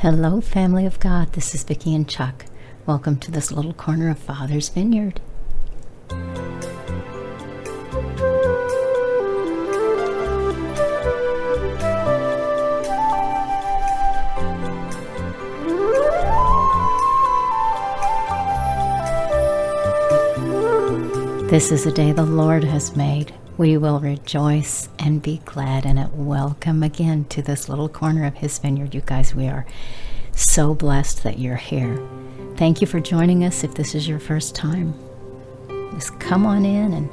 Hello, family of God. This is Vicky and Chuck. Welcome to this little corner of Father's Vineyard. This is a day the Lord has made. We will rejoice and be glad in it. Welcome again to this little corner of His vineyard. You guys, we are so blessed that you're here. Thank you for joining us. If this is your first time, just come on in and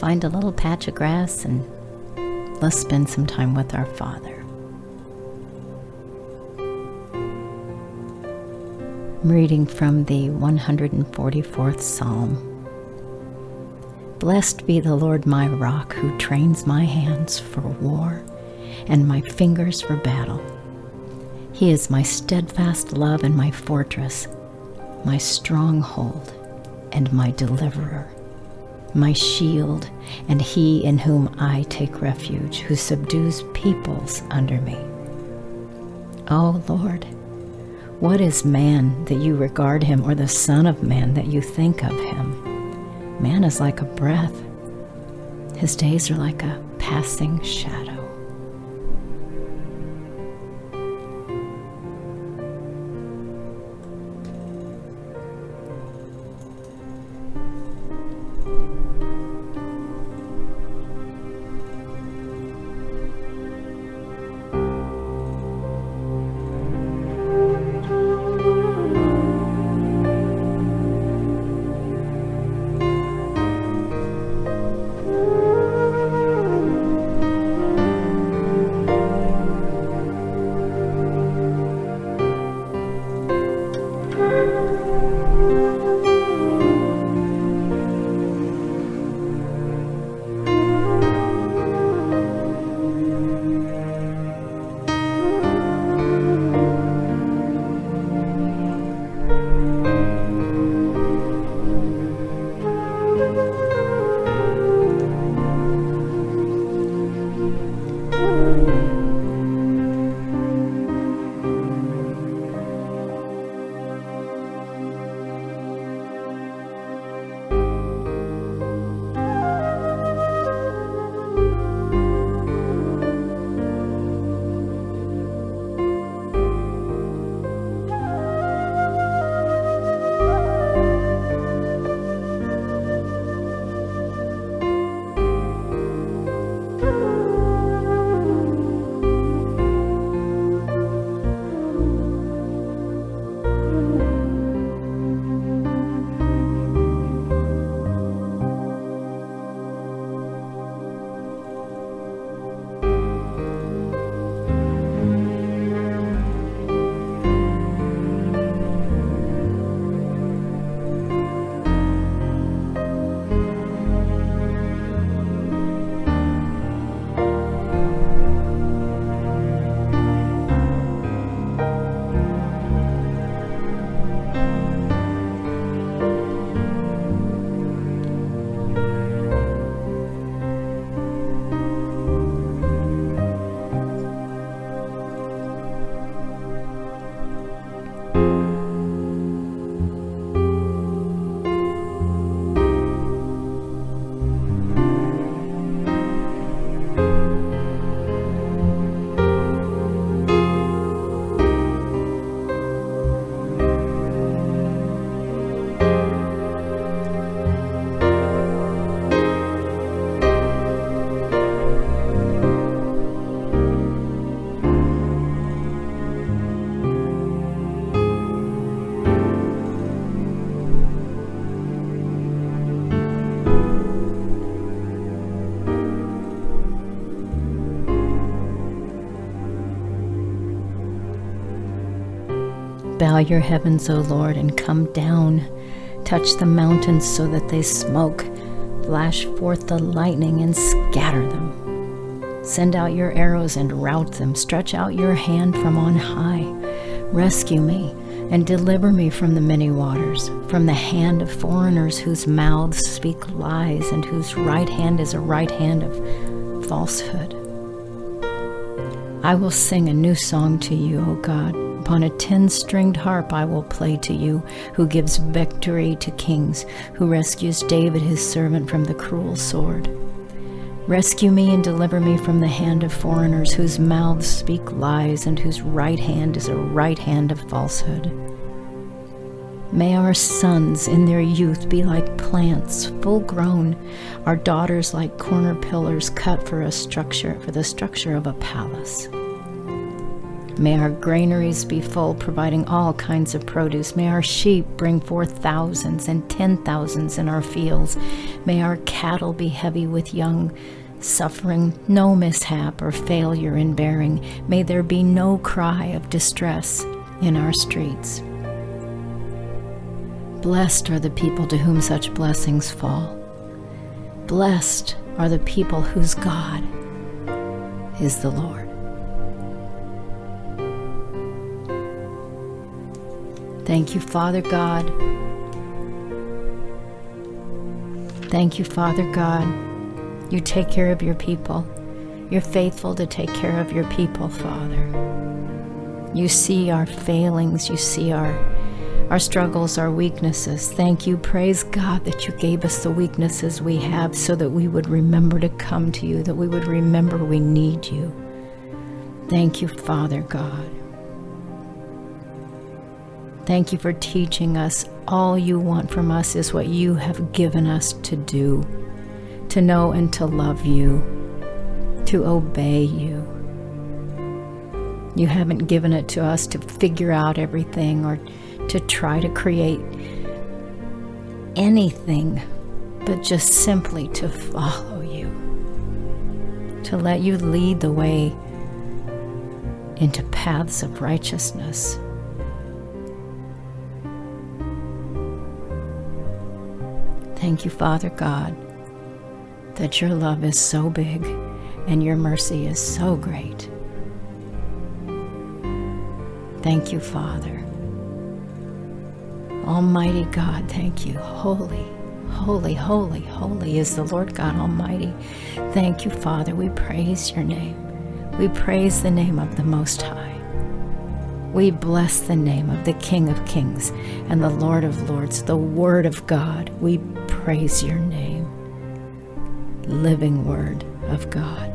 find a little patch of grass and let's spend some time with our Father. I'm reading from the 144th Psalm. Blessed be the Lord my rock, who trains my hands for war and my fingers for battle. He is my steadfast love and my fortress, my stronghold and my deliverer, my shield, and he in whom I take refuge, who subdues peoples under me. O Lord, what is man that you regard him, or the son of man that you think of him? Man is like a breath. His days are like a passing shadow. Bow your heavens, O Lord, and come down. Touch the mountains so that they smoke. Flash forth the lightning and scatter them. Send out your arrows and rout them. Stretch out your hand from on high. Rescue me and deliver me from the many waters, from the hand of foreigners whose mouths speak lies and whose right hand is a right hand of falsehood. I will sing a new song to you, O God. Upon a 10-stringed harp I will play to you, who gives victory to kings, who rescues David his servant from the cruel sword. Rescue me and deliver me from the hand of foreigners, whose mouths speak lies and whose right hand is a right hand of falsehood. May our sons in their youth be like plants, full grown, our daughters like corner pillars cut for the structure of a palace. May our granaries be full, providing all kinds of produce. May our sheep bring forth thousands and 10,000s in our fields. May our cattle be heavy with young, suffering no mishap or failure in bearing. May there be no cry of distress in our streets. Blessed are the people to whom such blessings fall. Blessed are the people whose God is the Lord. Thank you, Father God. Thank you, Father God. You take care of your people. You're faithful to take care of your people, Father. You see our failings. You see our struggles, our weaknesses. Thank you. Praise God that you gave us the weaknesses we have so that we would remember to come to you, that we would remember we need you. Thank you, Father God. Thank you for teaching us. All you want from us is what you have given us to do, to know and to love you, to obey you. You haven't given it to us to figure out everything or to try to create anything, but just simply to follow you, to let you lead the way into paths of righteousness. Thank you, Father God, that your love is so big and your mercy is so great. Thank you, Father. Almighty God, thank you. Holy, holy, holy, holy is the Lord God Almighty. Thank you, Father. We praise your name. We praise the name of the Most High. We bless the name of the King of Kings and the Lord of Lords, the Word of God. We praise your name, living Word of God.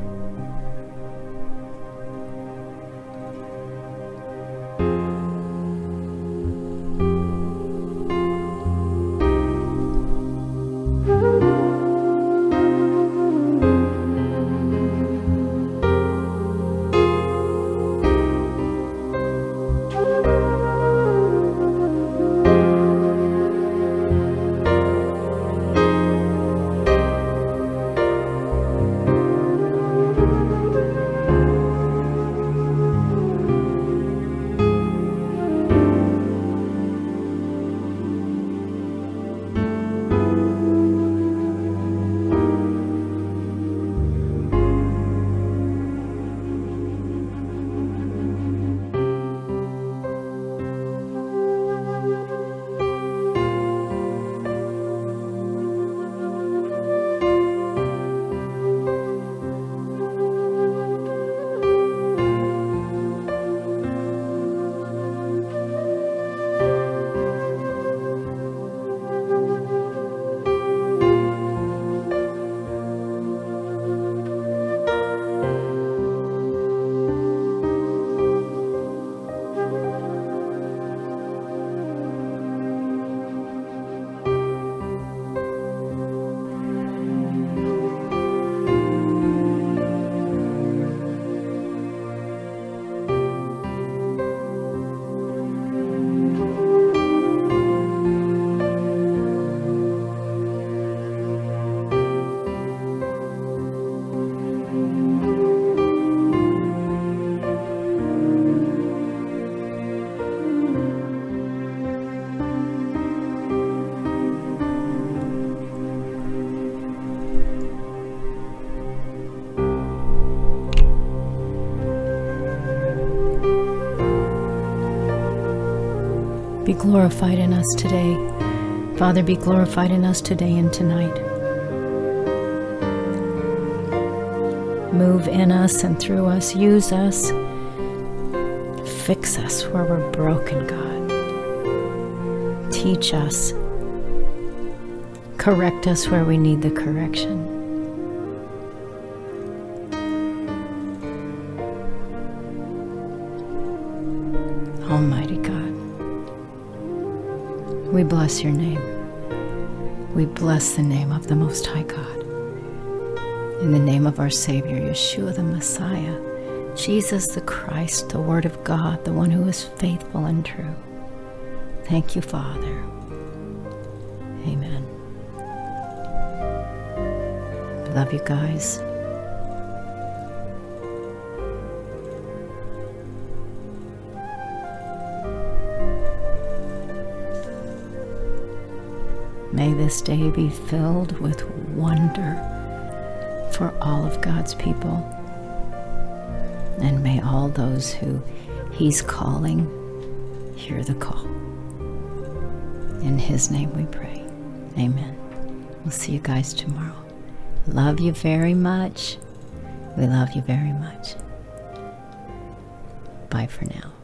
Be glorified in us today. Father, be glorified in us today and tonight. Move in us and through us. Use us. Fix us where we're broken, God. Teach us. Correct us where we need the correction. Almighty God, we bless your name. We bless the name of the Most High God. In the name of our Savior, Yeshua the Messiah, Jesus the Christ, the Word of God, the one who is faithful and true. Thank you, Father. Amen. Love you guys. May this day be filled with wonder for all of God's people. And may all those who He's calling hear the call. In His name we pray. Amen. We'll see you guys tomorrow. Love you very much. We love you very much. Bye for now.